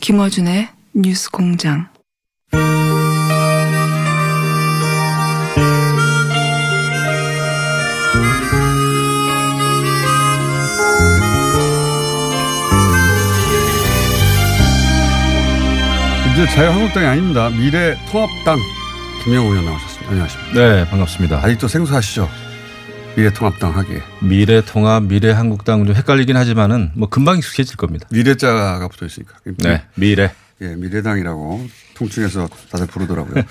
김어준의 뉴스공장. 이제 자유한국당이 아닙니다. 미래통합당 김영호 의원 나오셨습니다. 안녕하십니까? 네, 반갑습니다. 아직도 생소하시죠? 미래통합당 하기에. 미래통합, 미래한국당 좀 헷갈리긴 하지만은 뭐 금방 익숙해질 겁니다. 미래자가 붙어 있으니까. 네, 미래. 예, 미래당이라고 통칭해서 다들 부르더라고요.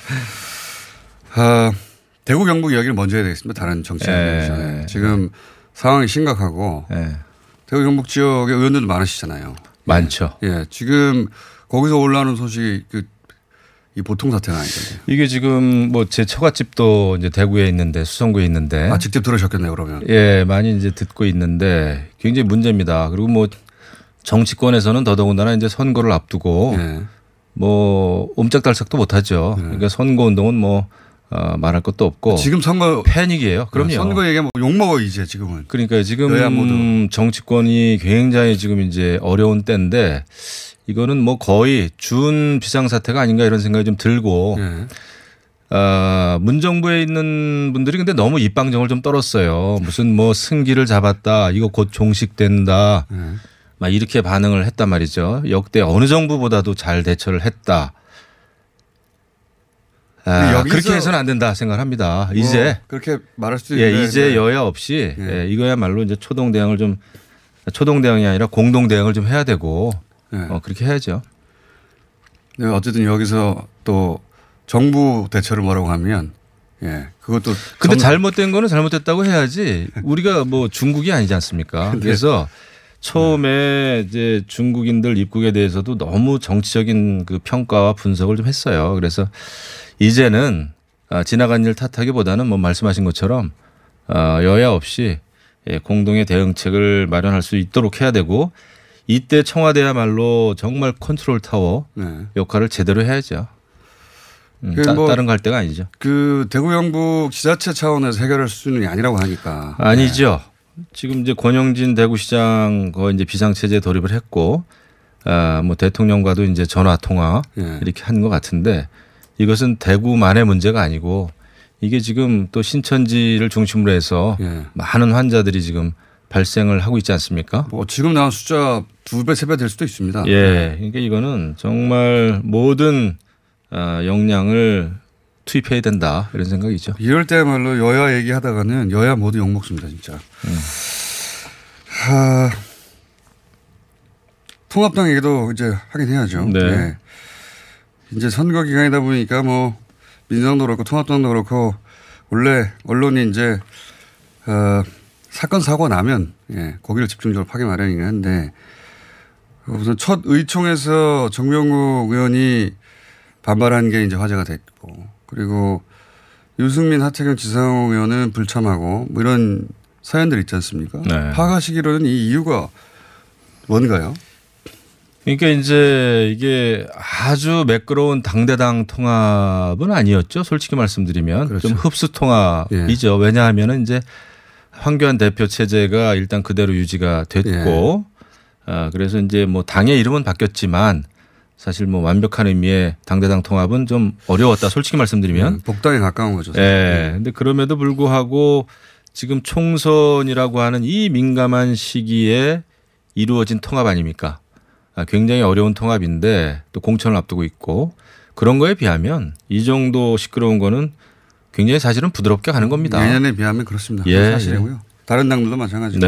대구 경북 이야기를 먼저 해야 되겠습니다. 다른 정치인들 지금 상황이 심각하고 대구 경북 지역의 의원들도 많으시잖아요. 많죠. 예, 지금 거기서 올라오는 소식이 이 보통 사태는 아니거든요. 이게 지금 뭐 제 처갓집도 이제 대구에 있는데 수성구에 있는데. 아, 직접 들으셨겠네요, 그러면. 예, 많이 이제 듣고 있는데 굉장히 문제입니다. 그리고 뭐 정치권에서는 더더군다나 이제 선거를 앞두고 뭐 옴짝달싹도 못하죠. 그러니까 선거 운동은 뭐 말할 것도 없고. 지금 선거 패닉이에요. 그럼요. 선거 얘기하면 욕 먹어 이제 지금은. 그러니까 지금 정치권이 굉장히 지금 이제 어려운 때인데. 이거는 뭐 거의 준 비상사태가 아닌가 이런 생각이 좀 들고 문정부에 있는 분들이 근데 너무 입방정을 좀 떨었어요. 무슨 뭐 승기를 잡았다. 이거 곧 종식된다. 막 이렇게 반응을 했단 말이죠. 역대 어느 정부보다도 잘 대처를 했다. 아, 그렇게 해서는 안 된다 생각합니다. 뭐 이제 그렇게 말할 수도 있는데 이제 여야 없이 이거야말로 이제 초동 대응이 아니라 공동 대응을 좀 해야 되고. 그렇게 해야죠. 네, 어쨌든 여기서 또 정부 대처를 뭐라고 하면 그것도. 근데 잘못된 거는 잘못됐다고 해야지 우리가 뭐 중국이 아니지 않습니까? 그래서 처음에 이제 중국인들 입국에 대해서도 너무 정치적인 그 평가와 분석을 좀 했어요. 그래서 이제는 지나간 일 탓하기보다는 뭐 말씀하신 것처럼 여야 없이 공동의 대응책을 마련할 수 있도록 해야 되고 이때 청와대야말로 정말 컨트롤 타워 역할을 제대로 해야죠. 다른 갈 데가 아니죠. 그 대구 경북 지자체 차원에서 해결할 수준이 아니라고 하니까. 아니죠. 지금 이제 권영진 대구시장 거의 이제 비상체제 돌입을 했고, 뭐 대통령과도 이제 전화 통화 이렇게 한 것 같은데 이것은 대구만의 문제가 아니고 이게 지금 또 신천지를 중심으로 해서 많은 환자들이 지금. 발생을 하고 있지 않습니까? 뭐 지금 나온 숫자 2배, 3배 될 수도 있습니다. 예, 그러니까 이거는 정말 모든 역량을 투입해야 된다 이런 생각이죠. 이럴 때말로 여야 얘기하다가는 여야 모두 욕 먹습니다, 진짜. 통합당 얘기도 이제 하긴 해야죠. 네. 예. 이제 선거 기간이다 보니까 뭐 민주당도 그렇고 통합당도 그렇고 원래 언론이 이제. 사건 사고 나면 거기를 집중적으로 파기 마련이긴 한데 우선 첫 의총에서 정병국 의원이 반발한 게 이제 화제가 됐고 그리고 유승민, 하태경, 지성호 의원은 불참하고 뭐 이런 사연들 있지 않습니까? 네. 파악하시기로는 이 이유가 뭔가요? 그러니까 이제 이게 아주 매끄러운 당대당 통합은 아니었죠. 솔직히 말씀드리면 그렇죠. 좀 흡수 통합이죠. 왜냐하면 이제 황교안 대표 체제가 일단 그대로 유지가 됐고, 그래서 이제 뭐 당의 이름은 바뀌었지만 사실 뭐 완벽한 의미의 당대당 통합은 좀 어려웠다. 솔직히 말씀드리면. 복당에 가까운 거죠. 사실. 예. 근데 그럼에도 불구하고 지금 총선이라고 하는 이 민감한 시기에 이루어진 통합 아닙니까? 굉장히 어려운 통합인데 또 공천을 앞두고 있고 그런 거에 비하면 이 정도 시끄러운 거는 굉장히 사실은 부드럽게 가는 겁니다. 예년에 비하면 그렇습니다. 사실이고요. 다른 당들도 마찬가지고.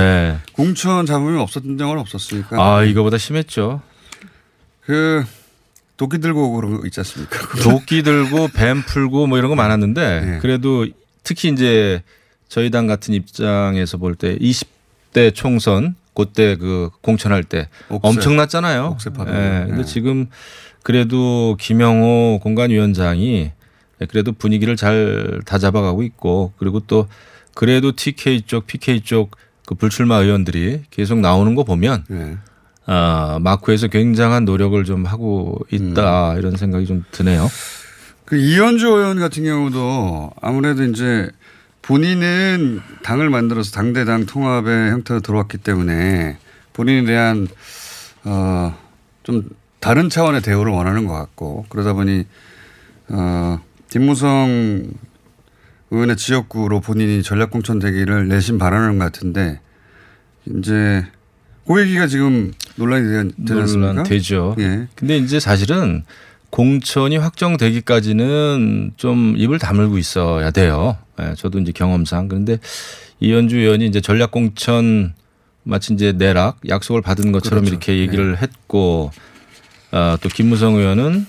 공천 잡음이 없었던 적은 없었으니까. 이거보다 심했죠. 그 도끼 들고 그런 거 있지 않습니까? 도끼 들고 뱀 풀고 뭐 이런 거 많았는데 네. 그래도 특히 이제 저희 당 같은 입장에서 볼 때 20대 총선 그때 그 공천할 때 옥세, 엄청났잖아요. 옥세파도. 네. 근데 지금 그래도 김영호 공관위원장이 그래도 분위기를 잘 다 잡아가고 있고 그리고 또 그래도 TK 쪽, PK 쪽 그 불출마 의원들이 계속 나오는 거 보면 네. 아, 마쿠에서 굉장한 노력을 좀 하고 있다 이런 생각이 좀 드네요. 그 이현주 의원 같은 경우도 아무래도 이제 본인은 당을 만들어서 당대당 통합의 형태로 들어왔기 때문에 본인에 대한 좀 다른 차원의 대우를 원하는 것 같고 그러다 보니 김무성 의원의 지역구로 본인이 전략공천되기를 내심 바라는 것 같은데 이제 그 얘기가 지금 논란이 되지 않습니까? 논란 되죠. 예. 근데 이제 사실은 공천이 확정되기까지는 좀 입을 다물고 있어야 돼요. 예, 저도 이제 경험상. 그런데 이현주 의원이 이제 전략공천 마치 이제 내락 약속을 받은 것처럼 그렇죠. 이렇게 얘기를 예. 했고 또 김무성 의원은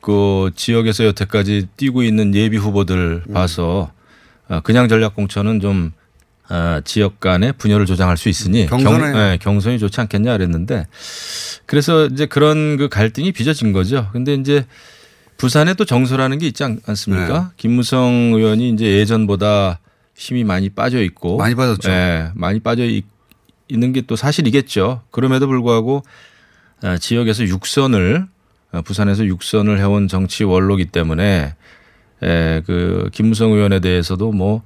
그 지역에서 여태까지 뛰고 있는 예비 후보들 봐서 그냥 전략공천은 좀 지역 간의 분열을 조장할 수 있으니 경선이 좋지 않겠냐 그랬는데 그래서 이제 그런 그 갈등이 빚어진 거죠. 그런데 이제 부산에 또 정서라는 게 있지 않습니까? 네. 김무성 의원이 이제 예전보다 힘이 많이 빠져 있고 많이 빠졌죠. 네, 많이 빠져 있는 게 또 사실이겠죠. 그럼에도 불구하고 지역에서 육선을 부산에서 육선을 해온 정치 원로기 때문에 그 김무성 의원에 대해서도 뭐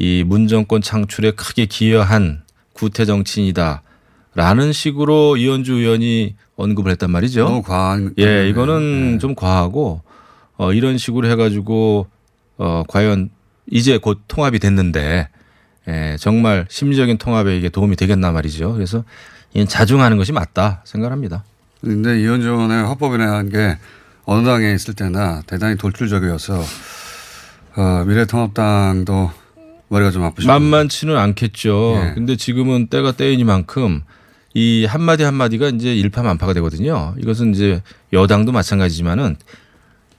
이 문정권 창출에 크게 기여한 구태 정치인이다라는 식으로 이현주 의원이 언급을 했단 말이죠. 너무 과한. 예, 이거는 네. 좀 과하고 이런 식으로 해가지고 과연 이제 곧 통합이 됐는데 정말 심리적인 통합에 이게 도움이 되겠나 말이죠. 그래서 자중하는 것이 맞다 생각합니다. 그런데 이현주 의원의 화법이라는 게 어느 당에 있을 때나 대단히 돌출적이어서 미래통합당도 머리가 좀 아프시죠. 만만치는 않겠죠. 예. 근데 지금은 때가 때이니만큼 이 한마디 한마디가 이제 일파만파가 되거든요. 이것은 이제 여당도 마찬가지지만은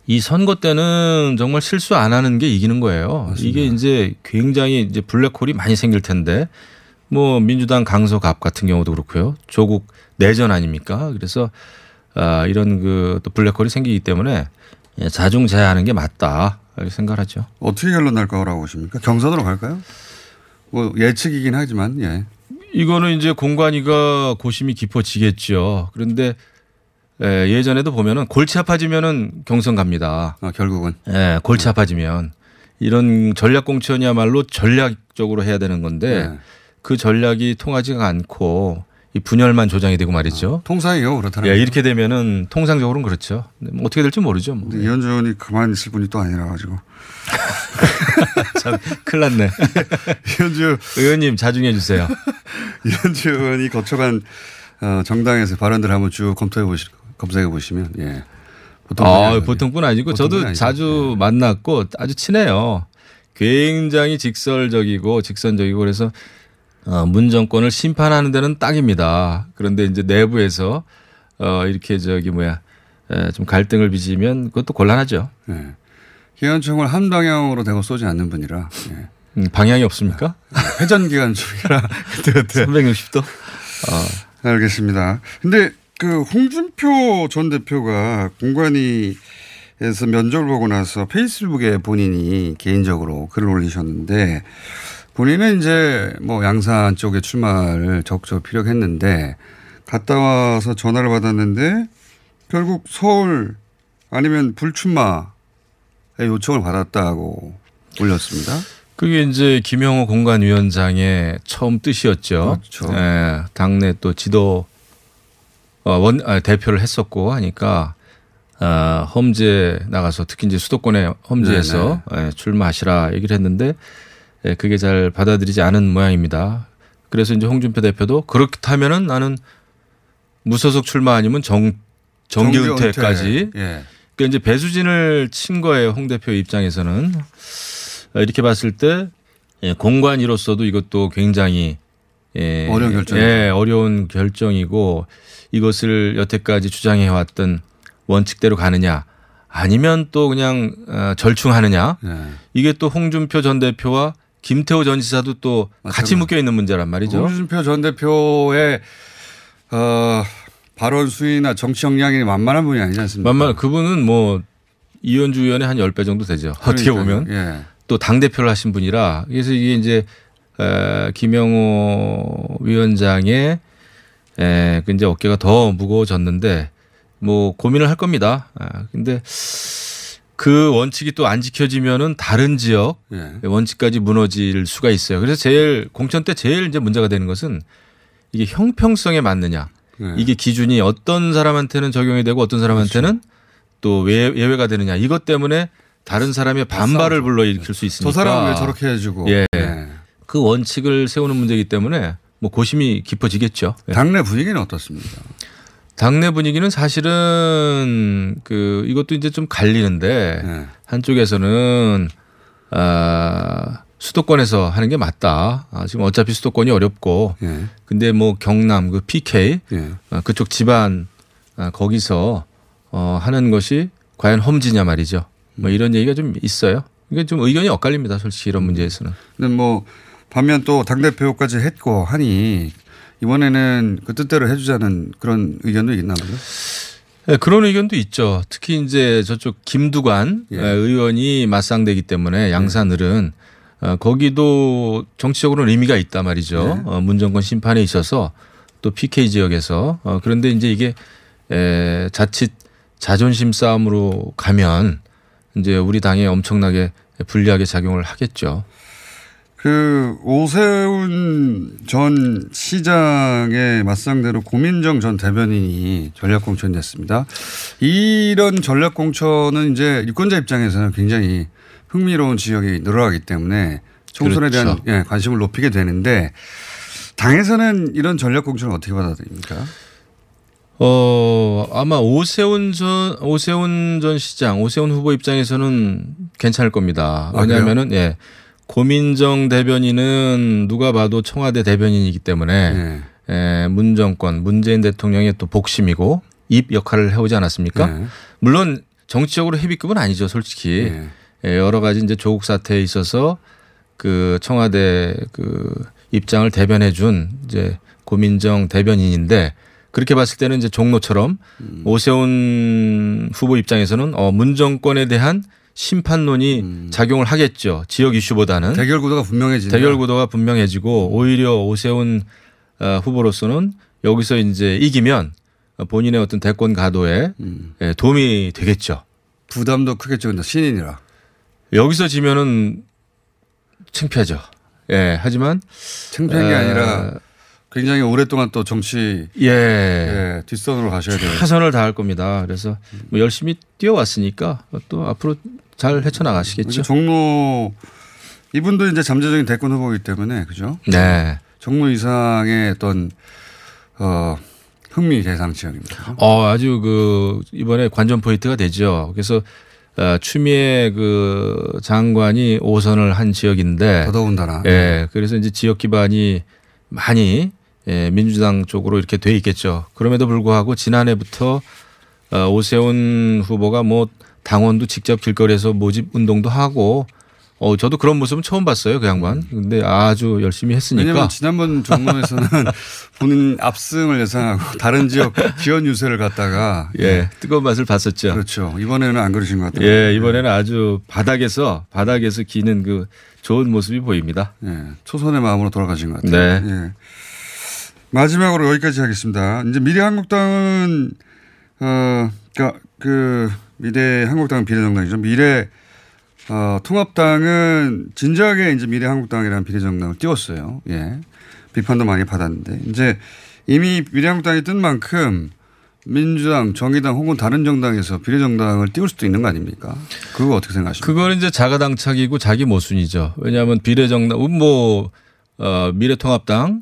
이 선거 때는 정말 실수 안 하는 게 이기는 거예요. 맞습니다. 이게 이제 굉장히 이제 블랙홀이 많이 생길 텐데 뭐 민주당 강서갑 같은 경우도 그렇고요. 조국 내전 아닙니까? 그래서 이런 그 또 블랙홀이 생기기 때문에 자중자애하는 게 맞다. 이렇게 생각하죠. 어떻게 결론 날 거라고 보십니까? 경선으로 갈까요? 뭐 예측이긴 하지만 예. 이거는 이제 공관위가 고심이 깊어지겠죠. 그런데 예전에도 보면은 골치 아파지면은 경선 갑니다. 아, 결국은. 예, 골치 아파지면 이런 전략 공천이야말로 전략적으로 해야 되는 건데 예. 그 전략이 통하지가 않고 이 분열만 조장이 되고 말이죠. 아, 통상이요 그렇다는. 예, 이렇게 되면은 통상적으로는 그렇죠. 뭐 어떻게 될지 모르죠. 뭐. 이현주 의원이 가만히 있을 분이 또 아니라 가지고. 참 큰일 났네. 이현주 의원님 자중해 주세요. 이현주 의원이 거쳐간 정당에서 발언들 한번 쭉 검색해 보시면 예. 보통뿐 아니고 저도 자주 예. 만났고 아주 친해요. 굉장히 직설적이고 직선적이고 그래서. 문정권을 심판하는 데는 딱입니다. 그런데 이제 내부에서 이렇게 좀 갈등을 빚으면 그것도 곤란하죠. 네. 기관총을 한 방향으로 대고 쏘지 않는 분이라. 네. 방향이 없습니까? 회전 기관총이라 그때 360도. 알겠습니다. 근데 그 홍준표 전 대표가 공관위에서 면접을 보고 나서 페이스북에 본인이 개인적으로 글을 올리셨는데. 본인은 이제 뭐 양산 쪽에 출마를 적극 피력했는데 갔다 와서 전화를 받았는데 결국 서울 아니면 불출마의 요청을 받았다고 올렸습니다. 그게 이제 김영호 공관위원장의 처음 뜻이었죠. 그렇죠. 예, 당내 또 지도 대표를 했었고 하니까 험지에 나가서 특히 이제 수도권의 험지에서 예, 출마하시라 얘기를 했는데. 예, 그게 잘 받아들이지 않은 모양입니다. 그래서 이제 홍준표 대표도 그렇다면은 나는 무소속 출마 아니면 정기 은퇴까지. 예. 그러니까 이제 배수진을 친 거예요. 홍 대표 입장에서는 이렇게 봤을 때 공관위로서도 이것도 굉장히 예, 어려운 결정. 예, 어려운 결정이고 이것을 여태까지 주장해왔던 원칙대로 가느냐 아니면 또 그냥 절충하느냐. 예. 이게 또 홍준표 전 대표와 김태호 전 지사도 또 같이 묶여 있는 문제란 말이죠. 홍준표 전 대표의 발언 수위나 정치 역량이 만만한 분이 아니지 않습니까? 만만. 그분은 뭐 이현주 의원의 한 10배 정도 되죠. 그러니까요. 어떻게 보면. 예. 또 당 대표를 하신 분이라. 그래서 이게 이제 김영호 위원장의 이제 어깨가 더 무거워졌는데 뭐 고민을 할 겁니다. 그런데 그 원칙이 또 안 지켜지면은 다른 지역 예. 원칙까지 무너질 수가 있어요. 그래서 제일 공천 때 제일 이제 문제가 되는 것은 이게 형평성에 맞느냐. 예. 이게 기준이 어떤 사람한테는 적용이 되고 어떤 사람한테는 그렇죠. 또 예외가 되느냐. 이것 때문에 다른 사람의 반발을 불러일으킬 수 있으니까. 저 사람은 왜 저렇게 해주고. 예. 예. 그 원칙을 세우는 문제이기 때문에 뭐 고심이 깊어지겠죠. 당내 분위기는 어떻습니까? 당내 분위기는 사실은 그 이것도 이제 좀 갈리는데 네. 한쪽에서는 수도권에서 하는 게 맞다. 지금 어차피 수도권이 어렵고 네. 근데 뭐 경남 그 PK 네. 그쪽 집안 거기서 하는 것이 과연 험지냐 말이죠. 뭐 이런 얘기가 좀 있어요. 이게 좀 의견이 엇갈립니다. 솔직히 이런 문제에서는. 근데 뭐 반면 또 당대표까지 했고 하니 이번에는 그 뜻대로 해주자는 그런 의견도 있나 보죠? 네, 그런 의견도 있죠. 특히 이제 저쪽 김두관 예. 의원이 맞상대이기 때문에 양산을은 거기도 정치적으로는 의미가 있다 말이죠. 예. 문정권 심판에 있어서 또 PK 지역에서 그런데 이제 이게 자칫 자존심 싸움으로 가면 이제 우리 당에 엄청나게 불리하게 작용을 하겠죠. 그 오세훈 전 시장의 맞상대로 고민정 전 대변인이 전략공천이 됐습니다. 이런 전략공천은 이제 유권자 입장에서는 굉장히 흥미로운 지역이 늘어나기 때문에 총선에 그렇죠. 대한 관심을 높이게 되는데 당에서는 이런 전략공천을 어떻게 받아들입니까? 아마 오세훈 전 시장, 오세훈 후보 입장에서는 괜찮을 겁니다. 왜냐하면은 예. 고민정 대변인은 누가 봐도 청와대 대변인이기 때문에 네. 문정권 문재인 대통령의 또 복심이고 입 역할을 해오지 않았습니까? 네. 물론 정치적으로 헤비급은 아니죠, 솔직히 네. 여러 가지 이제 조국 사태에 있어서 그 청와대 그 입장을 대변해준 이제 고민정 대변인인데 그렇게 봤을 때는 이제 종로처럼 오세훈 후보 입장에서는 문정권에 대한 심판론이 작용을 하겠죠. 지역 이슈보다는. 대결 구도가 분명해지고 오히려 오세훈 후보로서는 여기서 이제 이기면 본인의 어떤 대권 가도에 도움이 되겠죠. 부담도 크겠죠. 신인이라. 여기서 지면은 창피하죠. 예. 하지만. 창피한 게 아니라 굉장히 오랫동안 또 정치 예. 뒷선으로 가셔야 돼요. 최선을 다할 겁니다. 그래서 뭐 열심히 뛰어왔으니까 또 앞으로 잘 헤쳐나가시겠죠. 종로 이분도 이제 잠재적인 대권 후보이기 때문에 그죠? 네. 종로 이상의 어떤 흥미 대상 지역입니다. 아주 그 이번에 관전 포인트가 되죠. 그래서 추미애 그 장관이 5선을 한 지역인데 더더군다나. 예. 그래서 이제 지역 기반이 많이 민주당 쪽으로 이렇게 돼 있겠죠. 그럼에도 불구하고 지난해부터 오세훈 후보가 뭐 당원도 직접 길거리에서 모집 운동도 하고 저도 그런 모습은 처음 봤어요. 그 양반. 근데 아주 열심히 했으니까. 왜냐하면 지난번 종로에서는 본인 압승을 예상하고 다른 지역 지원 유세를 갔다가 예, 뜨거운 맛을 봤었죠. 그렇죠. 이번에는 안 그러신 것 같아요. 예, 이번에는 아주 바닥에서 기는 그 좋은 모습이 보입니다. 예, 초선의 마음으로 돌아가신 것 같아요. 네. 예. 마지막으로 여기까지 하겠습니다. 이제 미래한국당은 그러니까 그 미래한국당은 비례정당이죠. 미래통합당은 진작에 이제 미래한국당이라는 비례정당을 띄웠어요. 예. 비판도 많이 받았는데 이제 이미 미래한국당이 뜬 만큼 민주당, 정의당 혹은 다른 정당에서 비례정당을 띄울 수도 있는 거 아닙니까? 그거 어떻게 생각하십니까? 그건 이제 자가당착이고 자기 모순이죠. 왜냐하면 비례정당, 뭐 미래통합당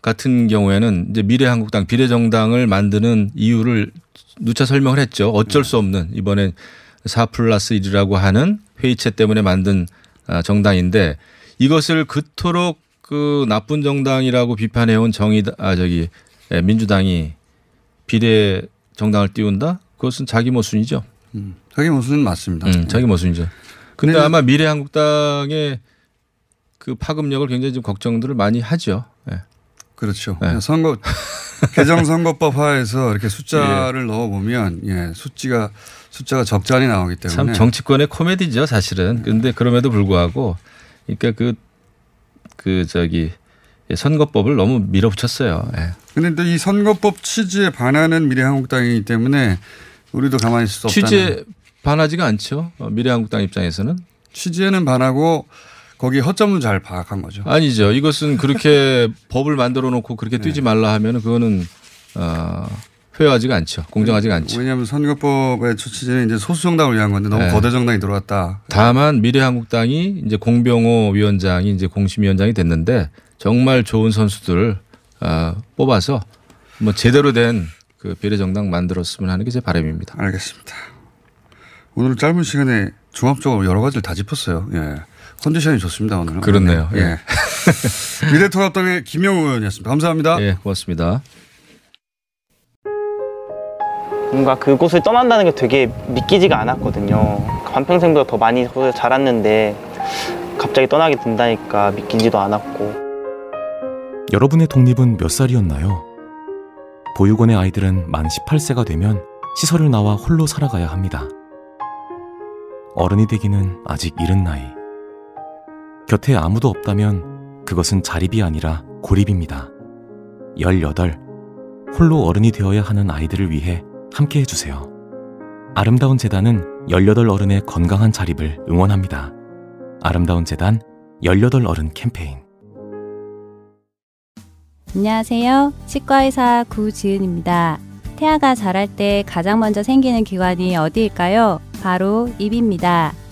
같은 경우에는 이제 미래한국당, 비례정당을 만드는 이유를 누차 설명을 했죠. 어쩔 수 없는 이번에 4+1이라고 하는 회의체 때문에 만든 정당인데 이것을 그토록 그 나쁜 정당이라고 비판해온 민주당이 비례 정당을 띄운다? 그것은 자기 모순이죠. 자기 모순은 맞습니다. 자기 모순이죠. 근데 아마 미래한국당의 그 파급력을 굉장히 좀 걱정들을 많이 하죠. 네. 그렇죠. 네. 선거 개정선거법 하에서 이렇게 숫자를 넣어보면 숫자가 적잖이 나오기 때문에 참 정치권의 코미디죠, 사실은. 그런데 그럼에도 불구하고 그러니까 선거법을 너무 밀어붙였어요. 그런데 네. 이 선거법 취지에 반하는 미래한국당이기 때문에 우리도 가만히 있을 수 없다는. 취지에 반하지가 않죠. 미래한국당 입장에서는. 취지에는 반하고 거기 허점은 잘 파악한 거죠. 아니죠. 이것은 그렇게 법을 만들어 놓고 그렇게 뛰지 말라 하면 그거는 회화하지가 않죠. 공정하지가 않죠. 왜냐하면 선거법의 취지는 이제 소수정당을 위한 건데 너무 거대 정당이 들어왔다. 다만 미래한국당이 이제 공병호 위원장이 이제 공심위원장이 됐는데 정말 좋은 선수들 뽑아서 뭐 제대로 된 그 비례정당 만들었으면 하는 게 제 바람입니다. 알겠습니다. 오늘 짧은 시간에 종합적으로 여러 가지를 다 짚었어요. 예. 컨디션이 좋습니다 오늘. 그렇네요. 예. 예. 미래통합당의 김영호 의원이었습니다. 감사합니다. 예, 고맙습니다. 뭔가 그곳을 떠난다는 게 되게 믿기지가 않았거든요. 반평생보다 더 많이 자랐는데 갑자기 떠나게 된다니까 믿기지도 않았고. 여러분의 독립은 몇 살이었나요? 보육원의 아이들은 만 18세가 되면 시설을 나와 홀로 살아가야 합니다. 어른이 되기는 아직 이른 나이. 곁에 아무도 없다면 그것은 자립이 아니라 고립입니다. 18. 홀로 어른이 되어야 하는 아이들을 위해 함께해 주세요. 아름다운 재단은 18 어른의 건강한 자립을 응원합니다. 아름다운 재단 18 어른 캠페인. 안녕하세요. 치과의사 구지은입니다. 태아가 자랄 때 가장 먼저 생기는 기관이 어디일까요? 바로 입입니다.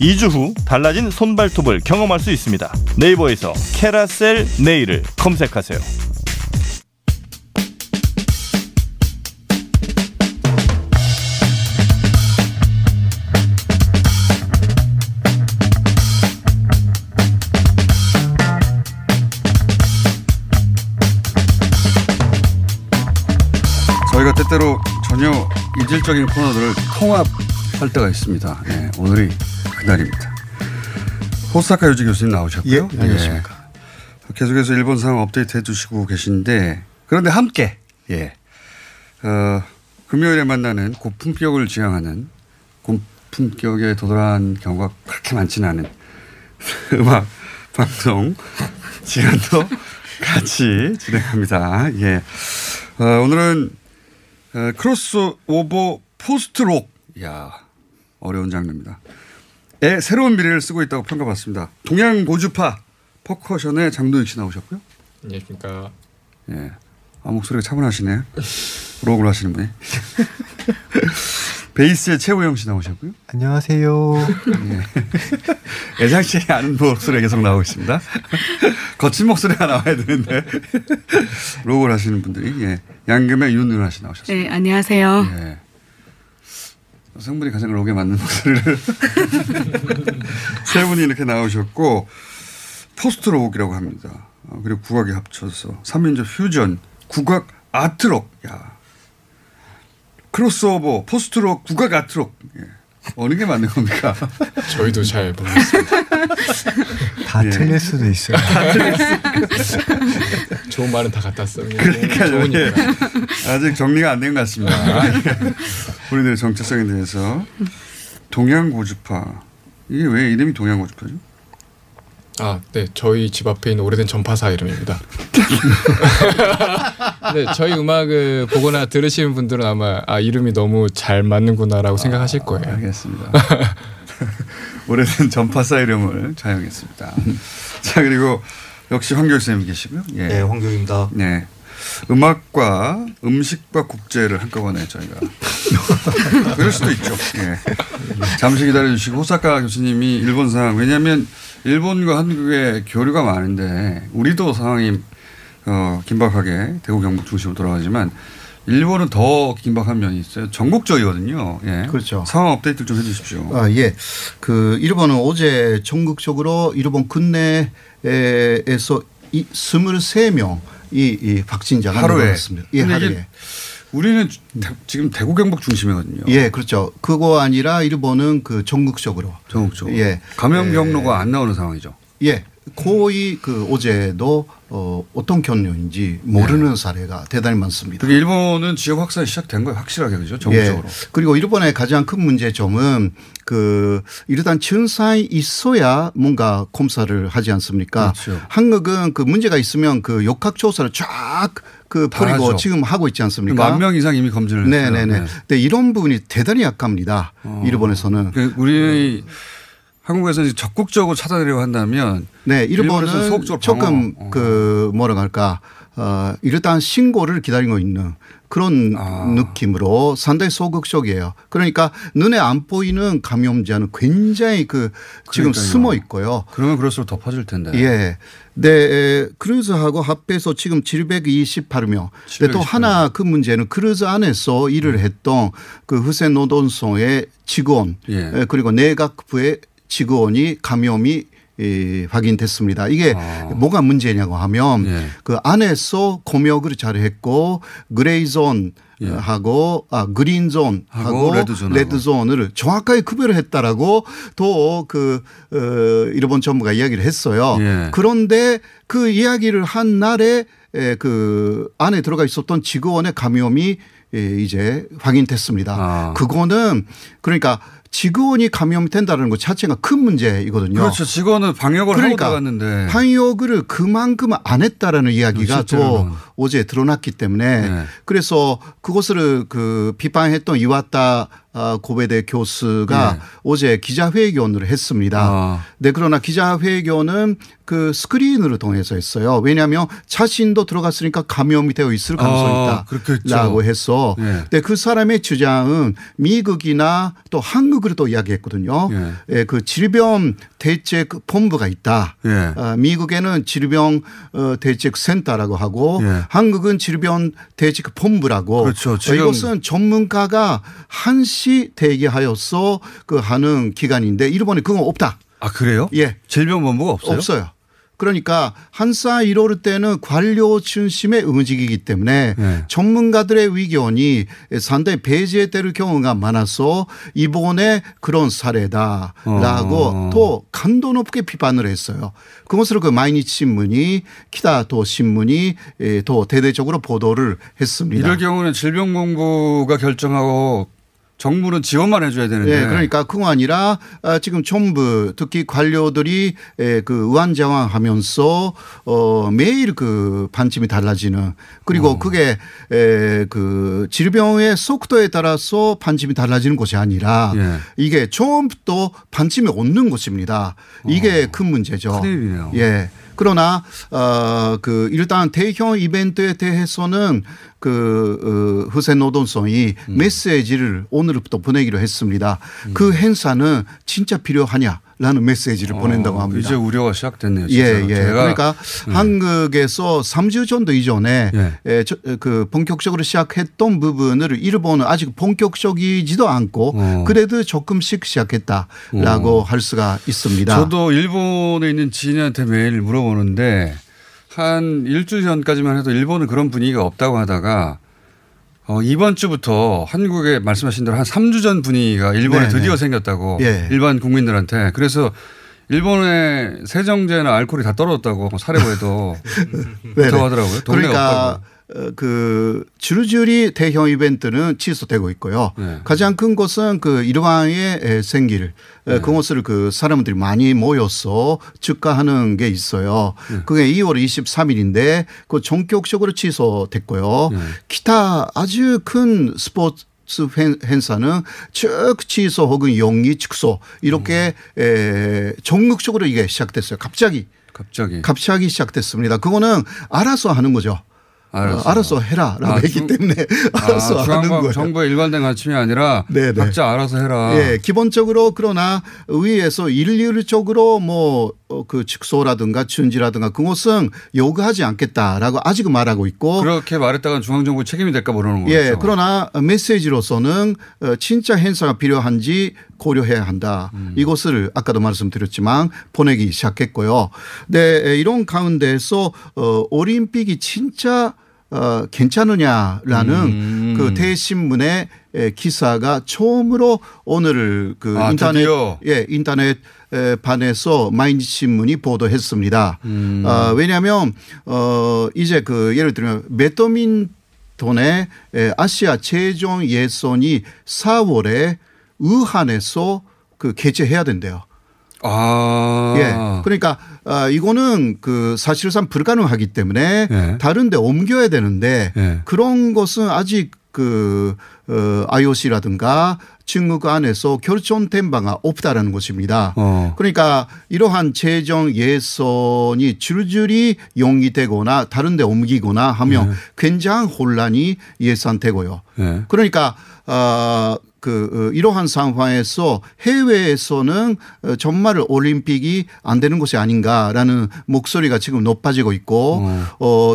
2주 후 달라진 손발톱을 경험할 수 있습니다. 네이버에서 캐라셀 네일을 검색하세요. 저희가 때때로 전혀 이질적인 코너들을 통합할 때가 있습니다. 네, 오늘이 그날입니다. 호사카 유지 교수님 나오셨고요. 예, 안녕하십니까. 예. 계속해서 일본 상황 업데이트 해주시고 계신데 그런데 함께 금요일에 만나는 고품격을 지향하는 고품격에 도달한 경우가 그렇게 많지는 않은 음악 방송 시간도 같이 진행합니다. 예. 오늘은 크로스오버 포스트록, 어려운 장르입니다. 새로운 미래를 쓰고 있다고 평가받습니다. 동양고주파 퍼커션의 장도혁 씨 나오셨고요. 안녕하십니까. 예, 목소리가 차분하시네. 로그를 하시는 분이. 베이스의 최우영 씨 나오셨고요. 안녕하세요. 예. 애장씨 아는 목소리가 계속 나오고 있습니다. 거친 목소리가 나와야 되는데 로그를 하시는 분들이. 양금의 윤은화 씨 나오셨습니다. 네, 안녕하세요. 예. 성분이 가장 록에 맞는 목소리를 세 분이 이렇게 나오셨고 포스트록이라고 합니다. 그리고 국악에 합쳐서 3인조 퓨전 국악 아트록. 크로스오버 포스트록 국악 아트록. 어느 게 맞는 겁니까? 저희도 잘 모르겠습니다. 다 틀릴 수도 있어요. 다 틀릴 수 있어요. 좋은 말은 다 갖다 써. 그러니까요. 예. 아직 정리가 안 된 것 같습니다. 우리들의 정체성에 대해서. 동양고주파. 이게 왜 이름이 동양고주파죠? 아, 네. 저희 집 앞에 있는 오래된 전파사 이름입니다. 네, 저희 음악을 보거나 들으시는 분들은 아마 아, 이름이 너무 잘 맞는구나라고 생각하실 거예요. 알겠습니다. 오래된 전파사 이름을 차용했습니다. 자, 그리고 역시 황교익 선생님 계시고요. 예. 네, 황교익입니다. 네. 음악과 음식과 국제를 한꺼번에 저희가 그럴 수도 있죠. 예. 잠시 기다려주시고 호사카 교수님이 일본 상황, 왜냐하면 일본과 한국의 교류가 많은데 우리도 상황이 긴박하게 대구 경북 중심으로 돌아가지만 일본은 더 긴박한 면이 있어요. 전국적이거든요. 예. 그렇죠. 상황 업데이트를 좀 해 주십시오. 아, 예. 그 일본은 어제 전국적으로 일본 국내에서 23명 이 확진자가 늘어났습니다. 예, 하루에. 우리는 지금 대구 경북 중심이거든요. 예, 그렇죠. 그거 아니라 일본은 그 전국적으로. 전국적으로. 예. 감염 경로가 안 나오는 상황이죠. 예. 거의 그 어제도 어떤 경로인지 모르는 사례가 대단히 많습니다. 그게 일본은 지역 확산이 시작된 거예요. 확실하게 그죠? 전국적으로. 예. 그리고 일본의 가장 큰 문제점은 그 일단 증상이 있어야 뭔가 검사를 하지 않습니까? 그렇죠. 한국은 그 문제가 있으면 그 역학조사를 쫙 그 버리고 지금 하고 있지 않습니까? 10,000명 이상 이미 검진을 했어요. 네네네. 네. 근데 이런 부분이 대단히 약합니다. 일본에서는. 그러니까 우리 한국에서 이제 적극적으로 찾아내려고 한다면 네, 일본은 조금 그 뭐라 할까 일단 신고를 기다리고 있는 그런 느낌으로 상당히 소극적이에요. 그러니까 눈에 안 보이는 감염자는 굉장히 그 지금 숨어 있고요. 그러면 그럴수록 더 퍼질 텐데. 예. 네, 크루즈하고 합해서 지금 728명. 또 하나 그 문제는 크루즈 안에서 일을 했던 그 후생 노동성의 직원 그리고 내각부의 직원이 감염이 확인됐습니다. 이게 뭐가 문제냐고 하면 그 안에서 검역을 잘 했고 그레이존 하고 그린존하고 레드존을 정확하게 구별을 했다라고 또 그 일본 정부가 이야기를 했어요. 예. 그런데 그 이야기를 한 날에 그 안에 들어가 있었던 직원의 감염이 이제 확인됐습니다. 그거는 그러니까 직원이 감염이 된다는 것 자체가 큰 문제이거든요. 그렇죠. 직원은 방역을 하고 나갔는데. 방역을 그만큼 안 했다라는 이야기가 또 어제 드러났기 때문에 그래서 그것을 그 비판했던 이와타 고베대 교수가 어제 기자회견을 했습니다. 네, 그러나 기자회견은 그 스크린을 통해서 했어요. 왜냐하면 자신도 들어갔으니까 감염이 되어 있을 가능성이 있다라고 해서 네, 그 사람의 주장은 미국이나 또 한국을 또 이야기했거든요. 네, 그 질병 대책 본부가 있다. 미국에는 질병 대책 센터라고 하고 한국은 질병 대책 본부라고. 그렇죠. 이것은 전문가가 한시 대기하여서 그 하는 기간인데 일본에 그건 없다. 아, 그래요? 예. 질병본부가 없어요? 없어요. 그러니까 한사 이럴 때는 관료 중심의 움직이기 때문에 전문가들의 의견이 상당히 배제될 경우가 많아서 이번에 그런 사례다라고 또 간도 높게 비판을 했어요. 그것으로 그 마이니치신문이 키다도 신문이 또 대대적으로 보도를 했습니다. 이럴 경우는 질병본부가 결정하고 정부는 지원만 해줘야 되는데. 네, 그러니까 그거 아니라 지금 정부 특히 관료들이 그 우왕좌왕하면서 매일 그 반침이 달라지는 그리고 그게 그 질병의 속도에 따라서 반침이 달라지는 것이 아니라 이게 처음부터 반침이 없는 것입니다. 이게 큰 문제죠. 큰일이네요. 예. 그러나 그 일단 대형 이벤트에 대해서는 그 후생 노동성이 메시지를 오늘부터 보내기로 했습니다. 그 행사는 진짜 필요하냐라는 메시지를 보낸다고 합니다. 이제 우려가 시작됐네요. 진짜. 예. 그러니까 한국에서 3주 정도 이전에 그 본격적으로 시작했던 부분을 일본은 아직 본격적이지도 않고 그래도 조금씩 시작했다라고 할 수가 있습니다. 저도 일본에 있는 지인한테 매일 물어보는데 한 일주일 전까지만 해도 일본은 그런 분위기가 없다고 하다가 이번 주부터 한국에 말씀하신 대로 한 3주 전 분위기가 일본에 드디어 생겼다고 일반 국민들한테. 그래서 일본에 세정제나 알코올이 다 떨어졌다고 사례부에도 하더라고요. 그러니까 그 줄줄이 대형 이벤트는 취소되고 있고요. 네. 가장 큰 것은 그 일화의 생길, 네. 그것을 그 사람들이 많이 모여서 축하하는 게 있어요. 네. 그게 2월 23일인데 그 전격적으로 취소됐고요. 네. 기타 아주 큰 스포츠 행사는 쭉 취소 혹은 영리 축소 이렇게 전국적으로 이게 시작됐어요. 갑자기 시작됐습니다. 그거는 알아서 하는 거죠. 알아서 해라라고 했기 때문에 알아서 하는 거예요. 정부의 일관된 관심이 아니라 네네. 각자 알아서 해라. 예, 기본적으로 그러나 위에서 일률적으로 뭐 그 축소라든가 중지라든가 그것은 요구하지 않겠다라고 아직 말하고 있고 그렇게 말했다간 중앙정부 책임이 될까 모르는 거죠. 예, 그러나 메시지로서는 진짜 행사가 필요한지 고려해야 한다. 이것을 아까도 말씀드렸지만 보내기 시작했고요. 네, 이런 가운데서 올림픽이 진짜 괜찮으냐라는 그 대신문의 기사가 처음으로 오늘 그 인터넷 반에서 마인지 신문이 보도했습니다. 왜냐하면 이제 그 예를 들면 배드민턴의 아시아 최종 예선이 4월에 우한에서 그 개최해야 된대요. 아. 예. 그러니까 이거는 그 사실상 불가능하기 때문에 예. 다른 데 옮겨야 되는데 예. 그런 것은 아직 그 IOC라든가 중국 안에서 결정된 바가 없다라는 것입니다. 그러니까 이러한 최종 예선이 줄줄이 연기되거나 다른 데 옮기거나 하면 예. 굉장한 혼란이 예상되고요. 예. 그러니까 그 이러한 상황에서 해외에서는 정말 올림픽이 안 되는 것이 아닌가라는 목소리가 지금 높아지고 있고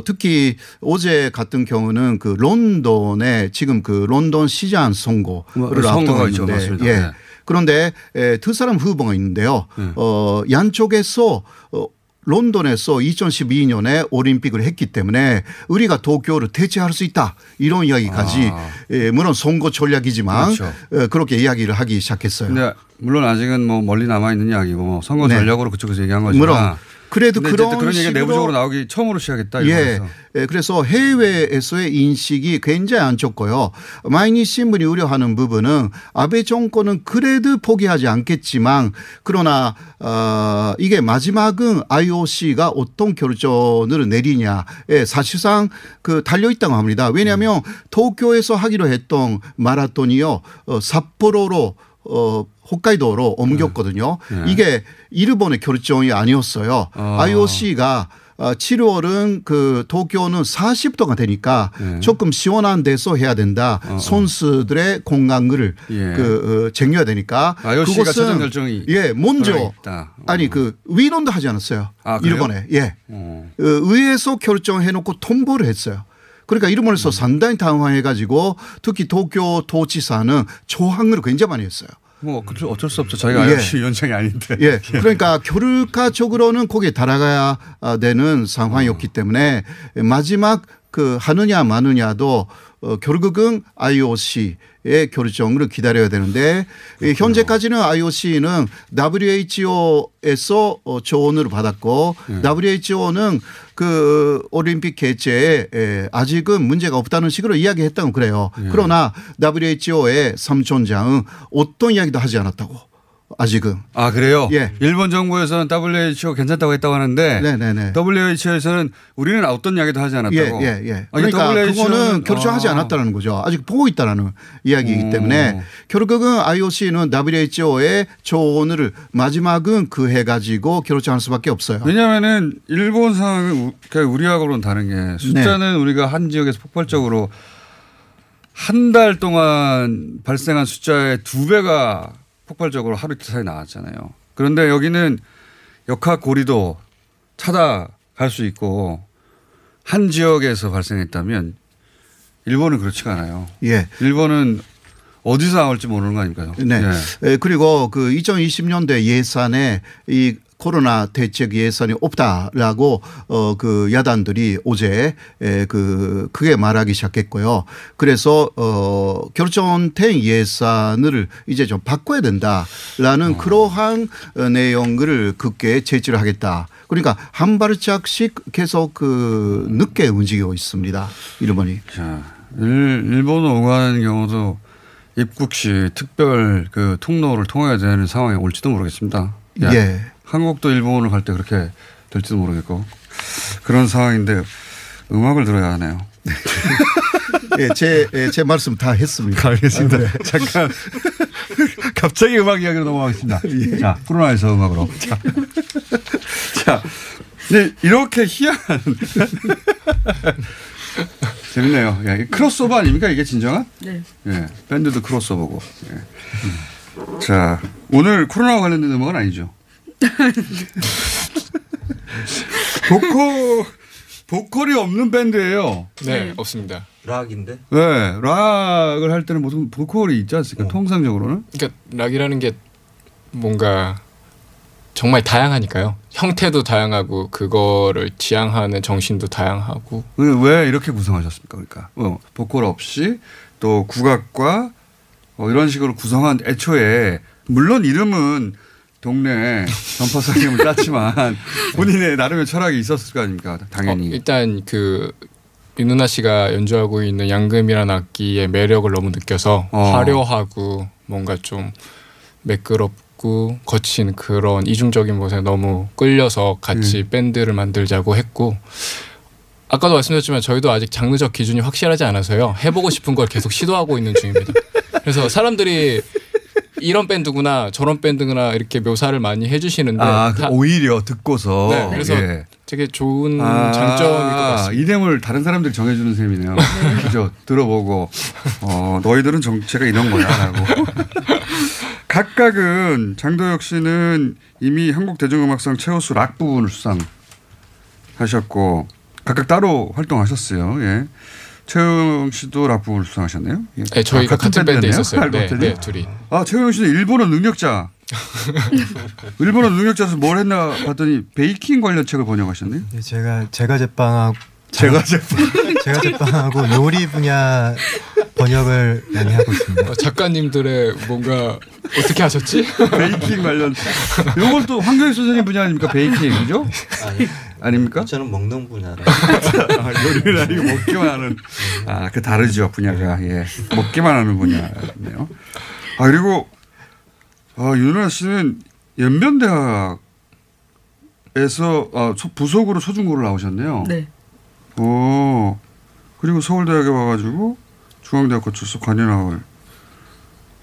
특히 어제 같은 경우는 그 런던에 지금 그 런던 시장 선거를 앞두고 있는데 예. 네. 그런데 두 사람 후보가 있는데요. 네. 양쪽에서 런던에서 2012년에 올림픽을 했기 때문에 우리가 도쿄를 대체할 수 있다 이런 이야기까지 물론 선거 전략이지만 그렇죠. 그렇게 이야기를 하기 시작했어요. 근데 물론 아직은 뭐 멀리 남아있는 이야기고 선거 전략으로 네. 그쪽에서 얘기한 거지만 물론 그래도 그런 얘기가 내부적으로 나오기 처음으로 시작했다. 예. 그래서 해외에서의 인식이 굉장히 안 좋고요. 마이니신문이 우려하는 부분은 아베 정권은 그래도 포기하지 않겠지만 그러나 이게 마지막은 IOC가 어떤 결정을 내리냐에 사실상 그 달려있다고 합니다. 왜냐하면 도쿄에서 하기로 했던 마라톤이요. 삿포로로 홋카이도로 옮겼거든요. 네. 네. 이게 일본의 결정이 아니었어요. IOC가 7월은 그 도쿄는 40도가 되니까 네. 조금 시원한 데서 해야 된다. 선수들의 건강을 예. 그 쟁여야 되니까. IOC가 최종 결정이 예, 먼저 아니 그 위론도 하지 않았어요. 일본에. 예. 의회에서 결정해놓고 통보를 했어요. 그러니까 일본에서 상당히 당황해가지고 특히 도쿄 도지사는 저항을 굉장히 많이 했어요. 뭐 어쩔 수 없죠. 저희가 IOC 위원장이 아닌데. 예. 그러니까 결과적으로는 거기에 달아가야 되는 상황이었기 때문에 마지막 그 하느냐 마느냐도 결국은 IOC의 결정을 기다려야 되는데 그렇군요. 현재까지는 IOC는 WHO에서 조언을 받았고 WHO는 그 올림픽 개최에 아직은 문제가 없다는 식으로 이야기했다고 그래요. 그러나 WHO의 삼촌장은 어떤 이야기도 하지 않았다고. 아직은. 아 그래요? 예. 일본 정부에서는 WHO 괜찮다고 했다고 하는데 네네네. WHO에서는 우리는 어떤 이야기도 하지 않았다고. 예예예. 예. 그러니까 그거는 결정하지 않았다는 거죠. 아직 보고 있다라는 이야기이기 때문에 결국은 IOC는 WHO의 조언을 마지막은 그해가지고 결정할 수밖에 없어요. 왜냐하면은 일본 상황은 우리하고는 다른 게 숫자는 네. 우리가 한 지역에서 폭발적으로 한 달 동안 발생한 숫자의 2배가 폭발적으로 하루 이틀 사이 나왔잖아요. 그런데 여기는 역학 고리도 찾아갈 수 있고 한 지역에서 발생했다면 일본은 그렇지가 않아요. 예. 일본은 어디서 나올지 모르는 거 아닙니까요? 네. 예. 그리고 그 2020년대 예산에 이 코로나 대책 예산이 없다라고 그 야단들이 어제 그 크게 말하기 시작했고요. 그래서 결전 대행 예산을 이제 좀 바꿔야 된다라는 그러한 내용을 국회에 제출을 하겠다. 그러니까 한 발짝씩 계속 그 늦게 움직이고 있습니다. 일본이. 자, 일본을 오가는 경우도 입국 시 특별 그 통로를 통해야 되는 상황에 올지도 모르겠습니다. 예. 한국도 일본을 갈 때 그렇게 될지도 모르겠고 그런 상황인데 음악을 들어야 하네요. 예, 제 말씀 다 했습니다. 알겠습니다. 아, 네. 잠깐 갑자기 음악 이야기로 넘어가겠습니다. 예. 자, 코로나에서 음악으로. 자, 근데 이렇게 희한한 재밌네요. 야, 크로스오버 아닙니까 이게 진정한? 네. 예, 밴드도 크로스오버고. 예. 자, 오늘 코로나와 관련된 음악은 아니죠? 보컬이 없는 밴드예요. 네, 없습니다. 락인데? 네, 락을 할 때는 보통 보컬이 있지 않습니까? 통상적으로는? 그러니까 락이라는 게 뭔가 정말 다양하니까요. 형태도 다양하고 그거를 지향하는 정신도 다양하고. 왜 이렇게 구성하셨습니까? 그러니까 보컬 없이 또 국악과 이런 식으로 구성한 애초에 물론 이름은 동네 전파사님을 땄지만 본인의 나름의 철학이 있었을 거 아닙니까? 당연히. 일단 그 윤은화 씨가 연주하고 있는 양금이라는 악기의 매력을 너무 느껴서 화려하고 뭔가 좀 매끄럽고 거친 그런 이중적인 모습에 너무 끌려서 같이 밴드를 만들자고 했고 아까도 말씀드렸지만 저희도 아직 장르적 기준이 확실하지 않아서요. 해보고 싶은 걸 계속 시도하고 있는 중입니다. 그래서 사람들이 이런 밴드구나 저런 밴드구나 이렇게 묘사를 많이 해주시는데 오히려 듣고서 네, 그래서 예. 되게 좋은 장점일 것 같습니다. 이름을 다른 사람들이 정해주는 셈이네요. 그죠? 들어보고 너희들은 정체가 이런 거야라고. 각각은 장도혁 씨는 이미 한국대중음악상 최우수 락 부분을 수상하셨고 각각 따로 활동하셨어요. 예. 최영 씨도 락 부분을 수상하셨네요. 예. 네, 저희가 같은 밴드에 있었어요. 네, 네, 둘이. 아, 최영 씨는 일본어 능력자. 일본어 능력자에서 뭘 했나 봤더니 베이킹 관련 책을 번역하셨네요. 네, 제가 제빵하고 요리 분야 번역을 많이 하고 있습니다. 작가님들의 뭔가 어떻게 하셨지? 베이킹 관련. 이건 또 황교익 선생님 분야 아닙니까? 베이킹이죠? 아닙니까? 저는 먹는 분야라. 요리는 아니고 먹기만 하는. 아, 그 다르죠 분야가. 예, 먹기만 하는 분야네요. 아 그리고 윤은화 씨는 연변대학에서 부속으로 초중고를 나오셨네요. 네. 오, 그리고 서울대학에 와가지고 중앙대학 거쳐서 관현학을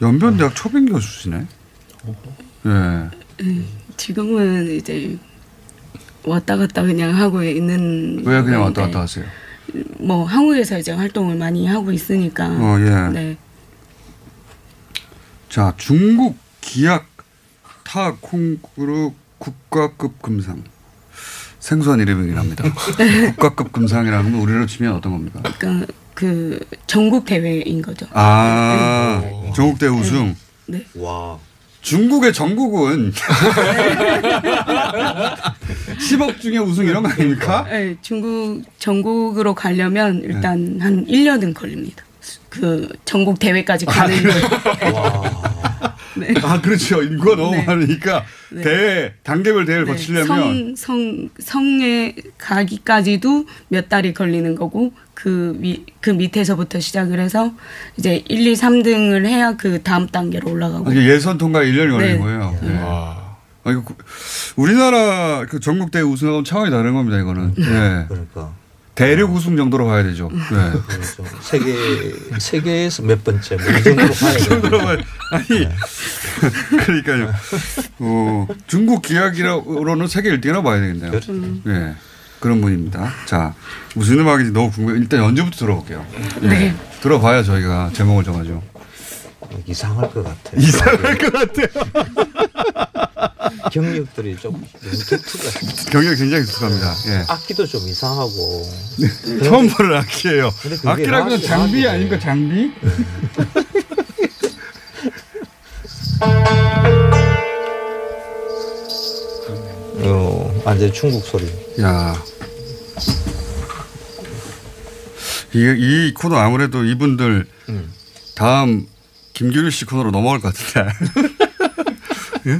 연변대학 초빙 교수시네. 예. 지금은 이제 왔다 갔다 그냥 하고 있는. 왜 그냥 왔다 갔다 하세요? 뭐 한국에서 이제 활동을 많이 하고 있으니까. 예. 네. 자, 중국 기악 타 콩쿠르 국가급 금상. 생소한 이름이랍니다. 국가급 금상이라는 건 우리로 치면 어떤 겁니까? 그러니까 그 전국 대회인 거죠. 아, 네. 전국 대회 우승. 네. 와. 중국의 전국은 10억 중에 우승 이런 거 아닙니까? 네, 중국 전국으로 가려면 일단 한 1년은 걸립니다. 그 전국 대회까지 가는. 와. 네. 아, 그렇죠. 인구가 너무 많으니까 네. 대회, 단계별 대회를 거치려면 성에 가기까지도 몇 달이 걸리는 거고 그 밑에서부터 시작을 해서 이제 1, 2, 3등을 해야 그 다음 단계로 올라가고. 아, 예선 통과에 1년이 걸린 거예요. 네. 와. 아, 이거 우리나라 그 전국 대회 우승하고는 차원이 다른 겁니다. 이거는. 네. 그러니까. 대륙 우승 정도로 봐야 되죠. 네. 그렇죠. 세계에서 몇 번째 뭐 이 정도로 봐야 돼요. 아니 그러니까요. 중국 기악으로는 세계 1등이라고 봐야 되겠네요. 그렇죠. 네. 그런 분입니다. 자, 무슨 음악인지 너무 궁금해요. 일단 연주부터 들어볼게요. 네. 네. 들어봐야 저희가 제목을 정하죠. 이상할 것 같아요. 이상할 것 같아요. 경력들이 좀 경력 굉장히 독특합니다. 예. 악기도 좀 이상하고. 처음 보는 악기예요. 악기라는 건 장비 아닙니까? 장비? 완전 충국 소리. 야. 이 코너 아무래도 이분들 다음 김규리 씨 코너로 넘어갈 것 같은데. 예?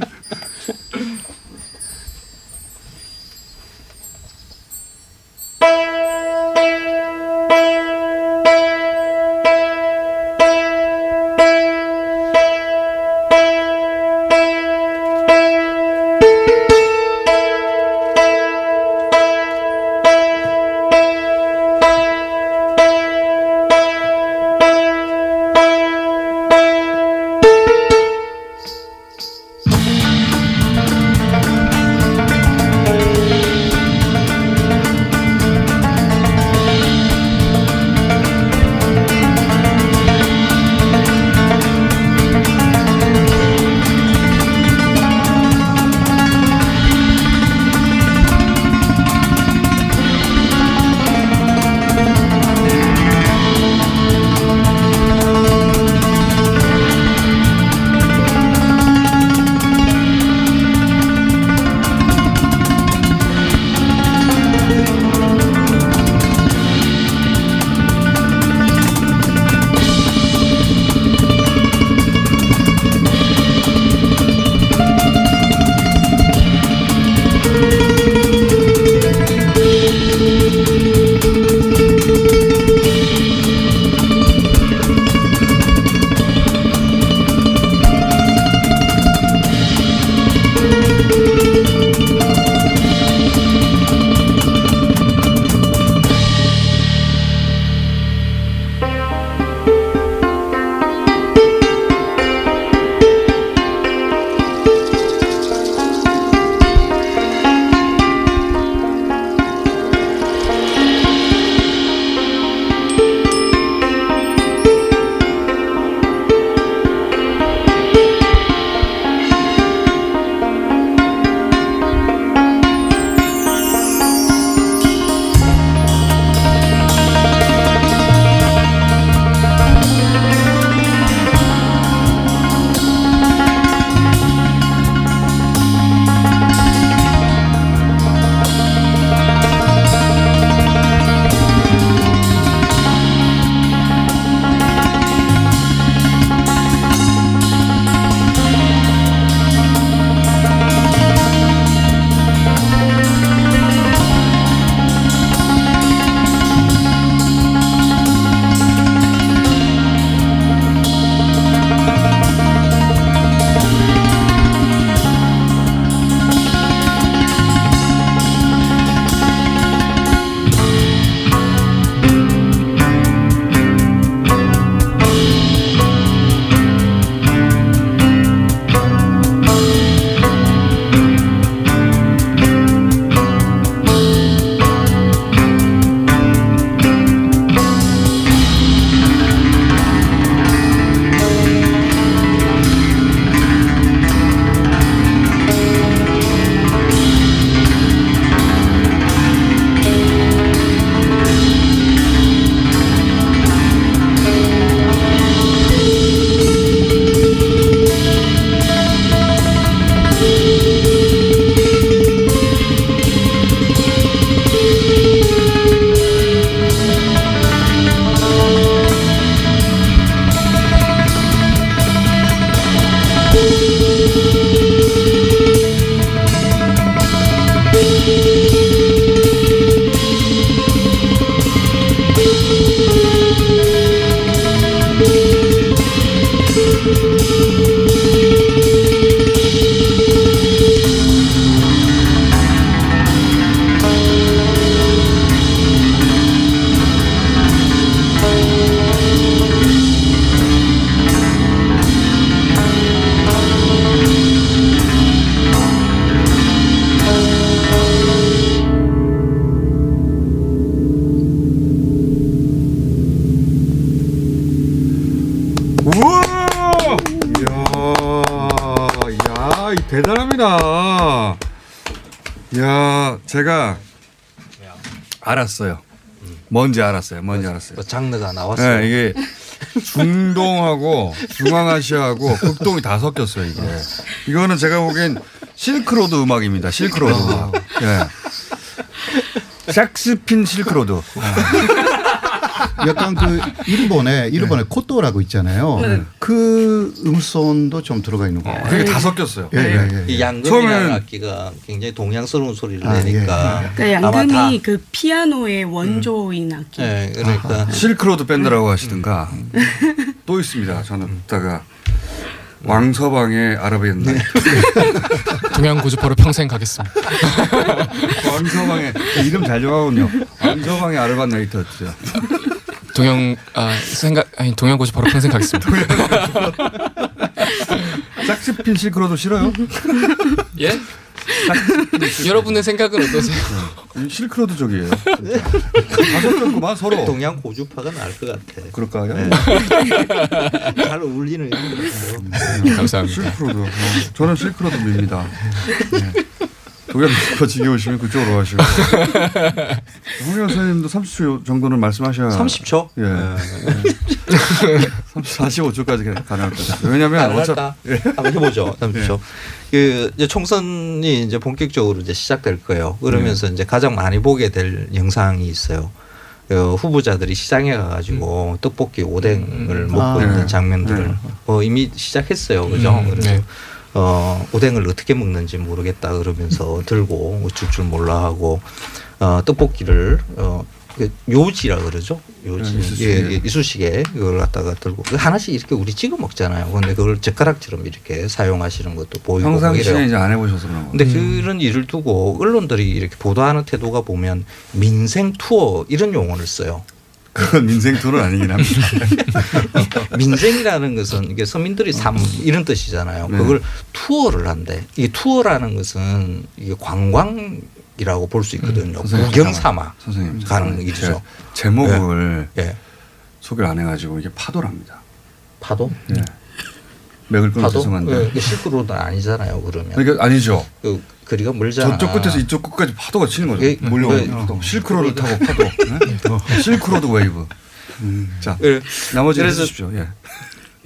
대단합니다. 야, 제가 알았어요. 뭔지 알았어요. 장르가 나왔어요. 네, 이게 중동하고 중앙아시아하고 극동이 다 섞였어요, 이게. 이거는 제가 보기엔 실크로드 음악입니다. 실크로드 음악. 예. 샥스핀 실크로드. 약간 그 일본에 네. 코토라고 있잖아요. 네. 그 음소음도 좀 들어가 있는 거예요. 그게 다 섞였어요. 이 양금이라는 악기가 굉장히 동양스러운 소리를 내니까. 양금이 그 피아노의 원조인 악기. 네, 그러니까 실크로드 밴드라고 하시든가. 또 있습니다. 저는 이따가 왕서방의 아라비안 나이트. 동양고주파로 평생 가겠습니다. 왕서방의 이름 잘 정하군요. 왕서방의 아라비안 나이트였죠. 동양고주파로 평생 가겠습니다. 짝스핀 실크로도 싫어요? 예? 여러분의 생각은 어떠세요? 실크로드족이에요. 다섯명구만 서로. 동양고주파가 나을 것 같아. 그럴까요? 네. 잘 어울리는 감사합니다. 실크로드. 저는 실크로드입니다. 네. 동양고주파 지겨우시면 그쪽으로 가시고. 홍영 선생님도 30초 정도는 말씀하셔야. 30초? 예. 45초까지 가능할 것 같아요. 왜냐하면 한번 해보죠. 30초. 그 이제 총선이 이제 본격적으로 이제 시작될 거예요. 그러면서 이제 가장 많이 보게 될 영상이 있어요. 그 후보자들이 시장에 가가지고 떡볶이, 오뎅을 먹고 있는 장면들을 이미 시작했어요. 그죠? 그래서 오뎅을 어떻게 먹는지 모르겠다 그러면서 들고 어쩔 줄 몰라 하고 떡볶이를 요지라 그러죠. 요지. 이쑤시개 그걸 갖다가 들고 하나씩 이렇게 우리 찍어 먹잖아요. 그런데 그걸 젓가락처럼 이렇게 사용하시는 것도 보이고. 평상시에 이제 안 해보셔서 그런 거. 근데 그런 일을 두고 언론들이 이렇게 보도하는 태도가 보면 민생 투어 이런 용어를 써요. 그건 민생 투어는 아니긴 합니다. 민생이라는 것은 이게 서민들이 삶 이런 뜻이잖아요. 그걸 투어를 한대. 이 투어라는 것은 이게 관광이라고 볼 수 있거든요. 구경 삼아 가는 일이죠. 제목을 소개를 안 해가지고 이게 파도랍니다. 파도? 네. 맥을 끊어 죄송한데. 실크로드는 아니잖아요. 그러면. 그러니까 아니죠. 거리가 멀잖아. 저쪽 끝에서 이쪽 끝까지 파도가 치는 거죠. 몰려오는 실크로드 타고 파도. 네? 실크로드 웨이브. 자, 나머지 해주십시오. 예.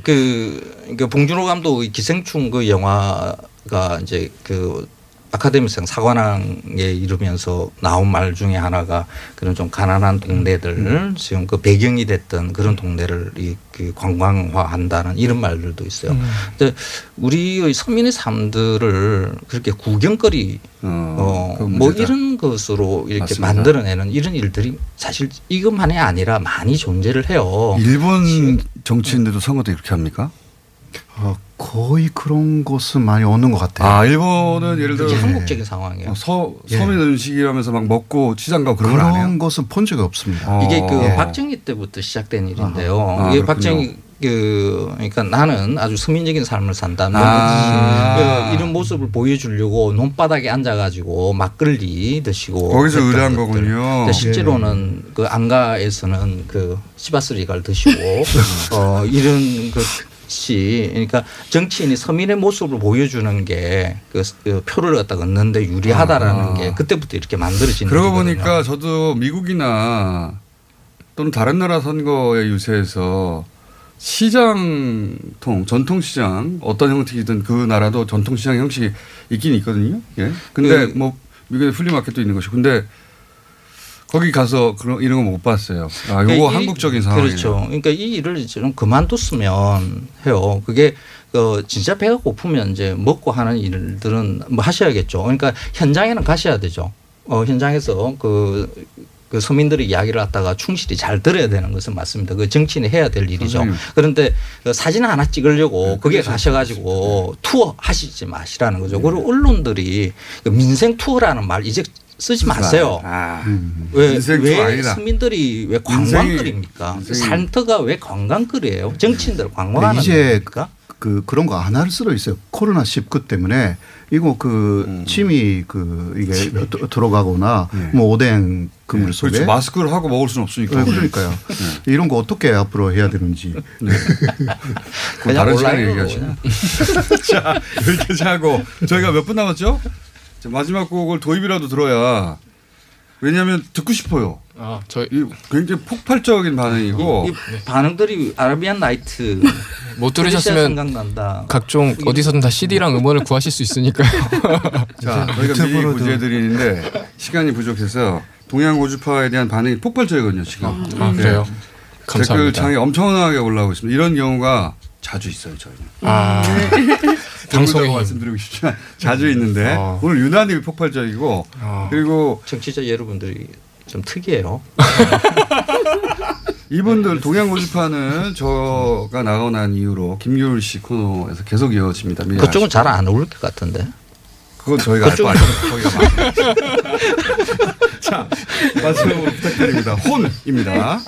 그러니까 봉준호 감독의 기생충 그 영화가 이제 그 아카데미상 사관왕에 이르면서 나온 말 중에 하나가 그런 좀 가난한 동네들을 지금 그 배경이 됐던 그런 동네를 이 관광화한다는 이런 말들도 있어요. 근데 우리의 서민의 삶들을 그렇게 구경거리 뭐 이런 것으로 이렇게 만들어내는 이런 일들이 사실 이것만이 아니라 많이 존재를 해요. 일본 정치인들도 선거도 이렇게 합니까? 거의 그런 것은 많이 없는 것 같아요. 아, 일본은 예를 들어 한국적인 상황이에요. 서민 음식이라면서 막 먹고 시장 가고 그런 안 해요? 그런 것은 본 적이 없습니다. 이게 그 박정희 때부터 시작된 일인데요. 이게 박정희 그러니까 나는 아주 서민적인 삶을 산다. 이런 모습을 보여주려고 논바닥에 앉아가지고 막걸리 드시고 거기서 의뢰한 거군요. 실제로는 그 안가에서는 그 시바스리갈 드시고 이런 그 그러니까 정치인이 서민의 모습을 보여주는 게 그 표를 갖다가 얻는데 유리하다라는 게 그때부터 이렇게 만들어지는 거거든요. 그러고 보니까 저도 미국이나 또는 다른 나라 선거에 유세해서 시장통, 전통시장 어떤 형식이든 그 나라도 전통시장 형식이 있긴 있거든요. 예. 근데 뭐 미국에 플리마켓도 있는 것이고 근데 거기 가서 그런 이런 거 못 봤어요. 아, 요거 한국적인 상황이에요. 그렇죠. 그러니까 이 일을 좀 그만뒀으면 해요. 그게 진짜 배가 고프면 이제 먹고 하는 일들은 뭐 하셔야겠죠. 그러니까 현장에는 가셔야 되죠. 현장에서 그 서민들의 이야기를 갖다가 충실히 잘 들어야 되는 것은 맞습니다. 그 정치인이 해야 될 일이죠. 그런데 사진 하나 찍으려고 거기에 가셔가지고 투어 하시지 마시라는 거죠. 그리고 언론들이 민생 투어라는 말 이제 쓰지 마세요. 왜 서민들이 왜 관광거리입니까? 산터가 왜 관광거리예요? 정치인들 관광하는 겁니까? 그런 거 안 할 수도 있어요. 코로나 19 때문에 이거 침이 이게 들어가거나 뭐 오뎅 그물 속에 그렇죠. 마스크를 하고 먹을 수는 없으니까. 그러니까요. 이런 거 어떻게 앞으로 해야 되는지. 다른 시간에 얘기하시죠. 자, 여기까지 하고 저희가 몇 분 남았죠? 자, 마지막 곡을 도입이라도 들어야 왜냐하면 듣고 싶어요. 저 굉장히 폭발적인 반응이고 네. 반응들이 아라비안 나이트 못 들으셨으면 생각난다. 각종 어디서든 다 CD랑 음원을 구하실 수 있으니까요. 자, 저희가 미리 구제해드리는데 시간이 부족해서 동양고주파에 대한 반응이 폭발적이거든요 지금. 그래요? 감사합니다. 댓글창이 엄청나게 올라오고 있습니다. 이런 경우가 자주 있어요 저희는. 방송에 말씀드리고 싶지만 자주 있는데 오늘 유난히 폭발적이고 그리고 정치자 여러분들이 좀 특이해요. 이분들 동양고주파는 저가 나가고 난 이후로 김규일 씨 코너에서 계속 이어집니다. 그쪽은 잘 안 어울릴 것 같은데. 그건 저희가 알 바 아니에요. 자, 마지막으로 부탁드립니다. 혼입니다.